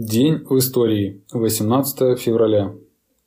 День в истории. 18 февраля.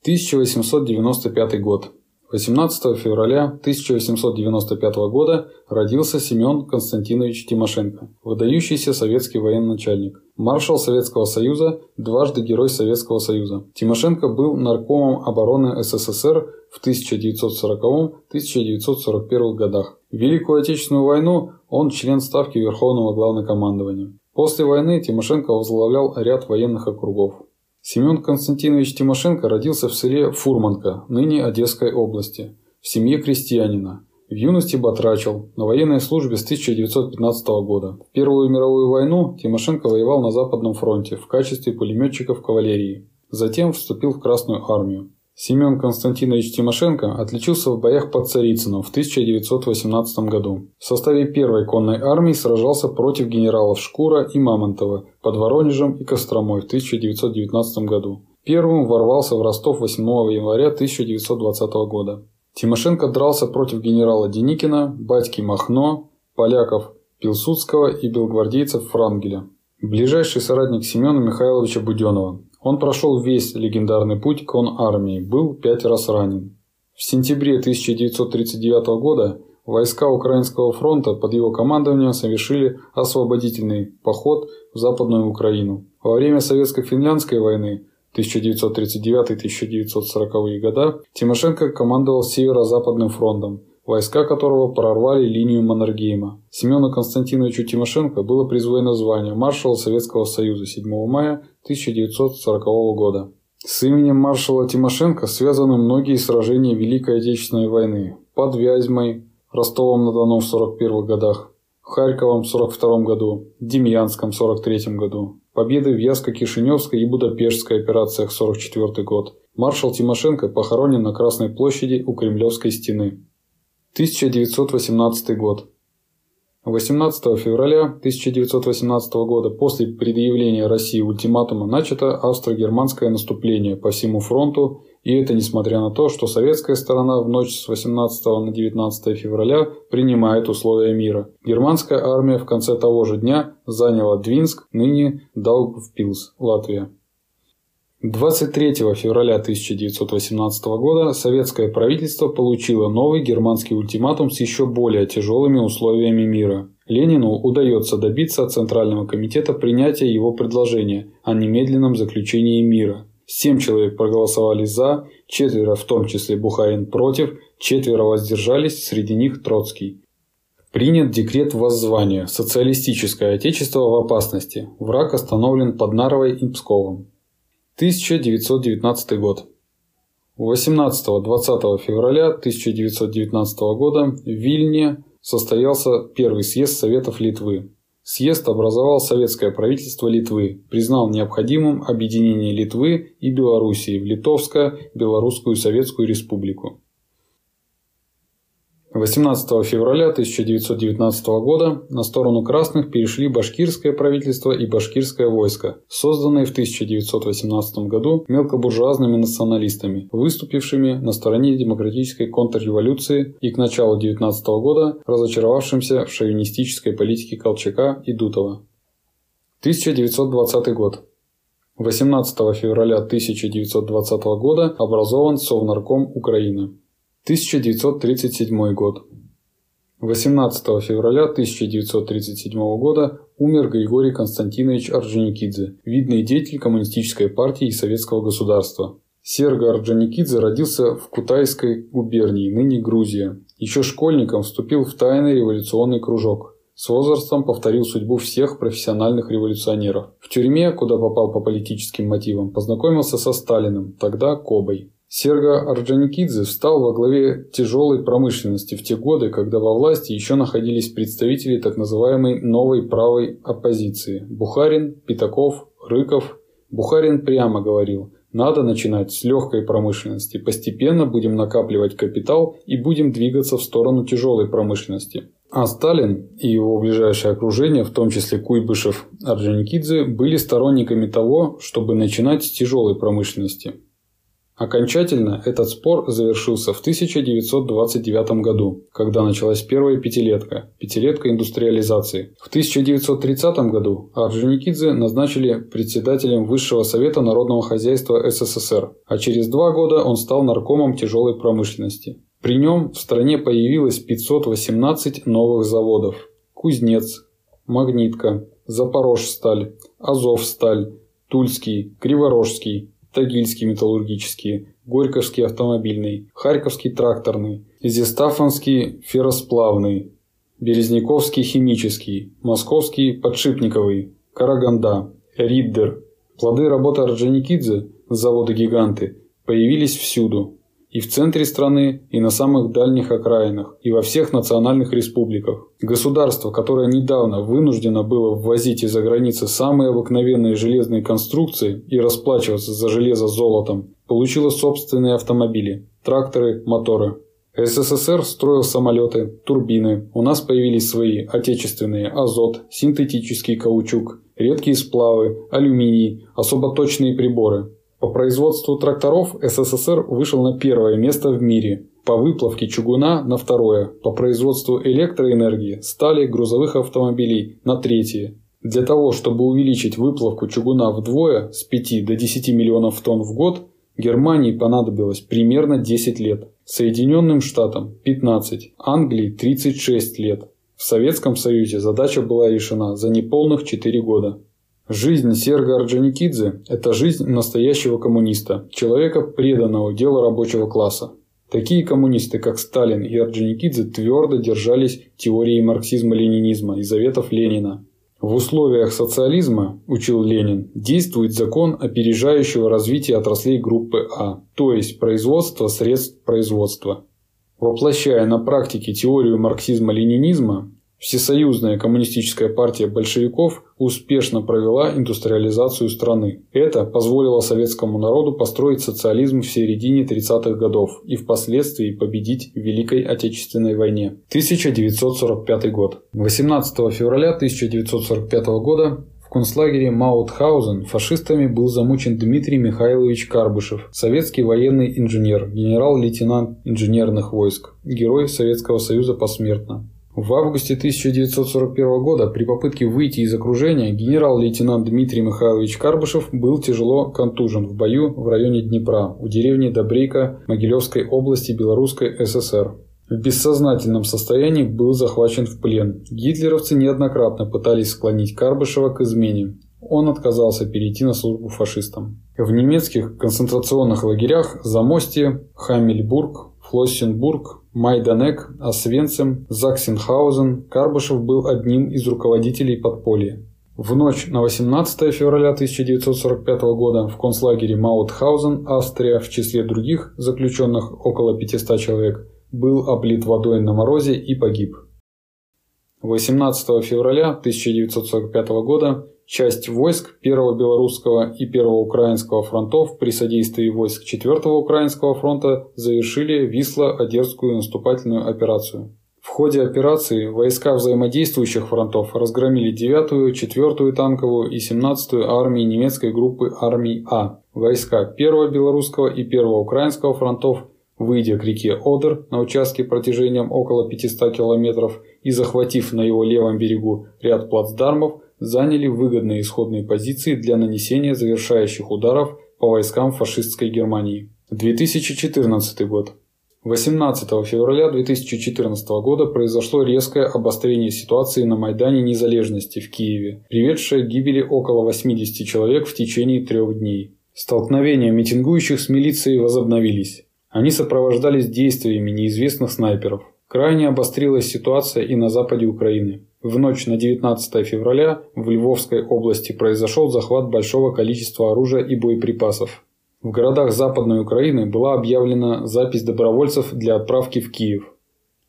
1895 год. 18 февраля 1895 года родился Семен Константинович Тимошенко, выдающийся советский военачальник, маршал Советского Союза, дважды Герой Советского Союза. Тимошенко был наркомом обороны СССР в 1940-1941 годах. В Великую Отечественную войну он член Ставки Верховного Главнокомандования. После войны Тимошенко возглавлял ряд военных округов. Семен Константинович Тимошенко родился в селе Фурманка, ныне Одесской области, в семье крестьянина. В юности батрачил, на военной службе с 1915 года. В Первую мировую войну Тимошенко воевал на Западном фронте в качестве пулеметчика в кавалерии. Затем вступил в Красную армию. Семен Константинович Тимошенко отличился в боях под Царицыном в 1918 году. В составе Первой конной армии сражался против генералов Шкура и Мамонтова под Воронежем и Костромой в 1919 году. Первым ворвался в Ростов 8 января 1920 года. Тимошенко дрался против генерала Деникина, батьки Махно, поляков Пилсудского и белогвардейцев Франгеля. Ближайший соратник Семена Михайловича Буденного. Он прошел весь легендарный путь конармии, был 5 раз ранен. В сентябре 1939 года войска Украинского фронта под его командованием совершили освободительный поход в Западную Украину. Во время Советско-финляндской войны 1939-1940 года Тимошенко командовал Северо-Западным фронтом, войска которого прорвали линию Маннергейма. Семену Константиновичу Тимошенко было присвоено звание маршала Советского Союза 7 мая 1940 года. С именем маршала Тимошенко связаны многие сражения Великой Отечественной войны под Вязьмой, Ростовом-на-Дону в 1941 годах, Харьковом в 1942 году, Демьянском в 1943 году, победы в Ясско-Кишиневской и Будапештской операциях в 1944 год. Маршал Тимошенко похоронен на Красной площади у Кремлевской стены. 1918 год. 18 февраля 1918 года после предъявления России ультиматума начато австро-германское наступление по всему фронту, и это несмотря на то, что советская сторона в ночь с 18 на 19 февраля принимает условия мира. Германская армия в конце того же дня заняла Двинск, ныне Даугавпилс, Латвия. 23 февраля 1918 года советское правительство получило новый германский ультиматум с еще более тяжелыми условиями мира. Ленину удается добиться от Центрального комитета принятия его предложения о немедленном заключении мира. 7 человек проголосовали за, 4, в том числе Бухарин, против, 4 воздержались, среди них Троцкий. Принят декрет воззвания «Социалистическое отечество в опасности». Враг остановлен под Нарвой и Псковом. 1919 год. 18-20 февраля 1919 года в Вильне состоялся первый съезд Советов Литвы. Съезд образовал советское правительство Литвы, признал необходимым объединение Литвы и Белоруссии в Литовско-Белорусскую Советскую Республику. 18 февраля 1919 года на сторону красных перешли башкирское правительство и башкирское войско, созданные в 1918 году мелкобуржуазными националистами, выступившими на стороне демократической контрреволюции и к началу 1919 года разочаровавшимся в шовинистической политике Колчака и Дутова. 1920 год. 18 февраля 1920 года образован Совнарком Украины. 1937 год. 18 февраля 1937 года умер Григорий Константинович Орджоникидзе, видный деятель Коммунистической партии и Советского государства. Серго Орджоникидзе родился в Кутайской губернии, ныне Грузия. Еще школьником вступил в тайный революционный кружок. С возрастом повторил судьбу всех профессиональных революционеров. В тюрьме, куда попал по политическим мотивам, познакомился со Сталиным, тогда Кобой. Серго Орджоникидзе встал во главе тяжелой промышленности в те годы, когда во власти еще находились представители так называемой новой правой оппозиции – Бухарин, Пятаков, Рыков. Бухарин прямо говорил: надо начинать с легкой промышленности, постепенно будем накапливать капитал и будем двигаться в сторону тяжелой промышленности. А Сталин и его ближайшее окружение, в том числе Куйбышев, Орджоникидзе, были сторонниками того, чтобы начинать с тяжелой промышленности. Окончательно этот спор завершился в 1929 году, когда началась первая пятилетка индустриализации. В 1930 году Орджоникидзе назначили председателем Высшего совета народного хозяйства СССР, а через 2 года он стал наркомом тяжелой промышленности. При нем в стране появилось 518 новых заводов: Кузнец, Магнитка, Запорожсталь, Азовсталь, Тульский, Криворожский, Тагильский металлургический, Горьковский автомобильный, Харьковский тракторный, Зестафонский ферросплавный, Березниковский химический, Московский подшипниковый, Караганда, Риддер. Плоды работы Орджоникидзе, заводы-гиганты, появились всюду. И в центре страны, и на самых дальних окраинах, и во всех национальных республиках. Государство, которое недавно вынуждено было ввозить из-за границы самые обыкновенные железные конструкции и расплачиваться за железо золотом, получило собственные автомобили, тракторы, моторы. СССР строил самолеты, турбины. У нас появились свои отечественные: азот, синтетический каучук, редкие сплавы, алюминий, особо точные приборы. По производству тракторов СССР вышел на 1-е место в мире, по выплавке чугуна на 2-е, по производству электроэнергии, стали, грузовых автомобилей на 3-е. Для того, чтобы увеличить выплавку чугуна вдвое, с 5 до 10 миллионов тонн в год, Германии понадобилось примерно 10 лет, Соединенным Штатам – 15, Англии – 36 лет. В Советском Союзе задача была решена за неполных 4 года. Жизнь Серго Орджоникидзе – это жизнь настоящего коммуниста, человека, преданного делу рабочего класса. Такие коммунисты, как Сталин и Орджоникидзе, твердо держались теории марксизма-ленинизма и заветов Ленина. В условиях социализма, учил Ленин, действует закон опережающего развития отраслей группы А, то есть производства средств производства. Воплощая на практике теорию марксизма-ленинизма, Всесоюзная коммунистическая партия большевиков успешно провела индустриализацию страны. Это позволило советскому народу построить социализм в середине 30-х годов и впоследствии победить в Великой Отечественной войне. 1945 год. 18 февраля 1945 года в концлагере Маутхаузен фашистами был замучен Дмитрий Михайлович Карбышев, советский военный инженер, генерал-лейтенант инженерных войск, герой Советского Союза посмертно. В августе 1941 года при попытке выйти из окружения генерал-лейтенант Дмитрий Михайлович Карбышев был тяжело контужен в бою в районе Днепра у деревни Добрейка Могилевской области Белорусской ССР. В бессознательном состоянии был захвачен в плен. Гитлеровцы неоднократно пытались склонить Карбышева к измене. Он отказался перейти на службу фашистам. В немецких концентрационных лагерях Замости, Хамельбург, Лоссенбург, Майданек, Освенцим, Заксенхаузен Карбышев был одним из руководителей подполья. В ночь на 18 февраля 1945 года в концлагере Маутхаузен, Австрия, в числе других заключенных, около 500 человек, был облит водой на морозе и погиб. 18 февраля 1945 года часть войск 1-го Белорусского и 1-го Украинского фронтов при содействии войск 4-го Украинского фронта завершили Висло-Одерскую наступательную операцию. В ходе операции войска взаимодействующих фронтов разгромили 9-ю, 4-ю танковую и 17-ю армии немецкой группы армий А. Войска 1-го Белорусского и 1-го Украинского фронтов, выйдя к реке Одер на участке протяжением около 500 км и захватив на его левом берегу ряд плацдармов, заняли выгодные исходные позиции для нанесения завершающих ударов по войскам фашистской Германии. 2014 год. 18 февраля 2014 года произошло резкое обострение ситуации на Майдане Незалежности в Киеве, приведшее к гибели около 80 человек в течение 3 дней. Столкновения митингующих с милицией возобновились. Они сопровождались действиями неизвестных снайперов. Крайне обострилась ситуация и на западе Украины. В ночь на 19 февраля в Львовской области произошел захват большого количества оружия и боеприпасов. В городах Западной Украины была объявлена запись добровольцев для отправки в Киев.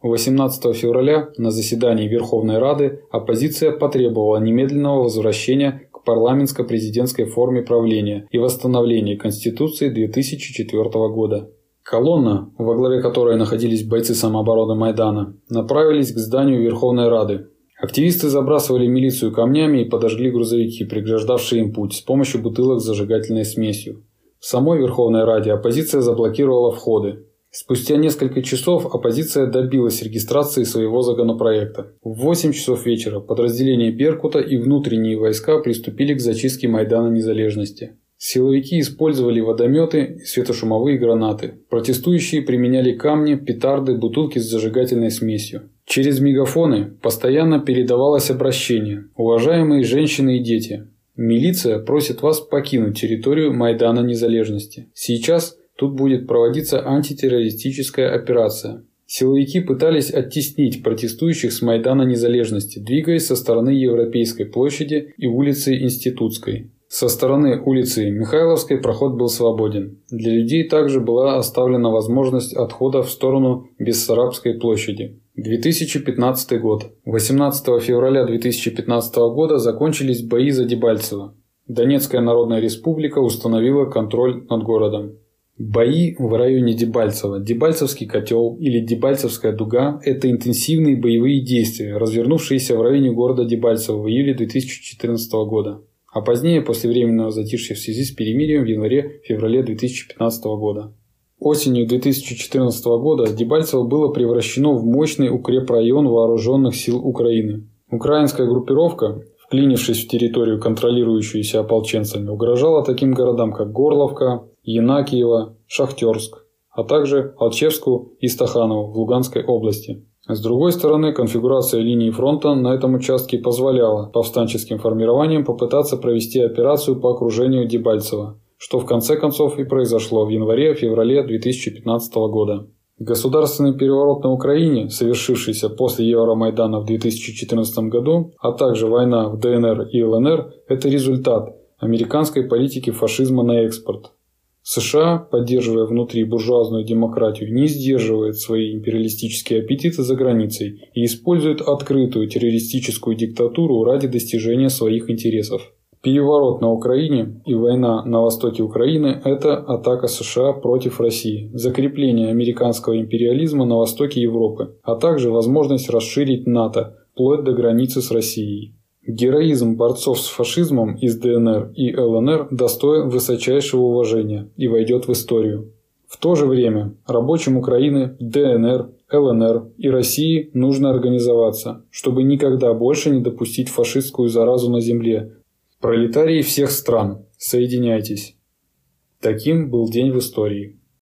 18 февраля на заседании Верховной Рады оппозиция потребовала немедленного возвращения к парламентско-президентской форме правления и восстановления Конституции 2004 года. Колонна, во главе которой находились бойцы самообороны Майдана, направились к зданию Верховной Рады. Активисты забрасывали милицию камнями и подожгли грузовики, преграждавшие им путь, с помощью бутылок с зажигательной смесью. В самой Верховной Раде оппозиция заблокировала входы. Спустя несколько часов оппозиция добилась регистрации своего законопроекта. В 8 часов вечера подразделения «Беркута» и внутренние войска приступили к зачистке Майдана Незалежности. Силовики использовали водометы и светошумовые гранаты. Протестующие применяли камни, петарды, бутылки с зажигательной смесью. Через мегафоны постоянно передавалось обращение: «Уважаемые женщины и дети, милиция просит вас покинуть территорию Майдана Незалежности. Сейчас тут будет проводиться антитеррористическая операция». Силовики пытались оттеснить протестующих с Майдана Незалежности, двигаясь со стороны Европейской площади и улицы Институтской. Со стороны улицы Михайловской проход был свободен. Для людей также была оставлена возможность отхода в сторону Бессарабской площади. 2015 год. 18 февраля 2015 года закончились бои за Дебальцево. Донецкая Народная Республика установила контроль над городом. Бои в районе Дебальцева, Дебальцевский котел или Дебальцевская дуга – это интенсивные боевые действия, развернувшиеся в районе города Дебальцево в июле 2014 года, а позднее после временного затишья в связи с перемирием в январе-феврале 2015 года. Осенью 2014 года Дебальцево было превращено в мощный укрепрайон Вооруженных сил Украины. Украинская группировка, вклинившись в территорию, контролирующуюся ополченцами, угрожала таким городам, как Горловка, Янакиево, Шахтерск, а также Алчевску и Стаханову в Луганской области. С другой стороны, конфигурация линии фронта на этом участке позволяла повстанческим формированиям попытаться провести операцию по окружению Дебальцева, что в конце концов и произошло в январе-феврале 2015 года. Государственный переворот на Украине, совершившийся после Евромайдана в 2014 году, а также война в ДНР и ЛНР – это результат американской политики фашизма на экспорт. США, поддерживая внутри буржуазную демократию, не сдерживает свои империалистические аппетиты за границей и использует открытую террористическую диктатуру ради достижения своих интересов. Переворот на Украине и война на востоке Украины – это атака США против России, закрепление американского империализма на востоке Европы, а также возможность расширить НАТО вплоть до границы с Россией. Героизм борцов с фашизмом из ДНР и ЛНР достоин высочайшего уважения и войдет в историю. В то же время рабочим Украины, ДНР, ЛНР и России нужно организоваться, чтобы никогда больше не допустить фашистскую заразу на земле. Пролетарии всех стран, соединяйтесь. Таким был день в истории.